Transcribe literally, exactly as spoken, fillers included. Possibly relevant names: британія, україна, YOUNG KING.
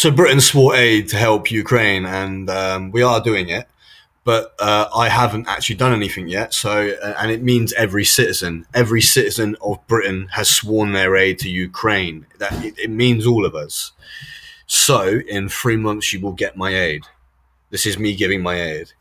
So Britain swore aid to help Ukraine, and um, we are doing it, but uh, I haven't actually done anything yet. So, and it means every citizen, every citizen of Britain has sworn their aid to Ukraine. That it, it means all of us. So in three months, you will get my aid. This is me giving my aid.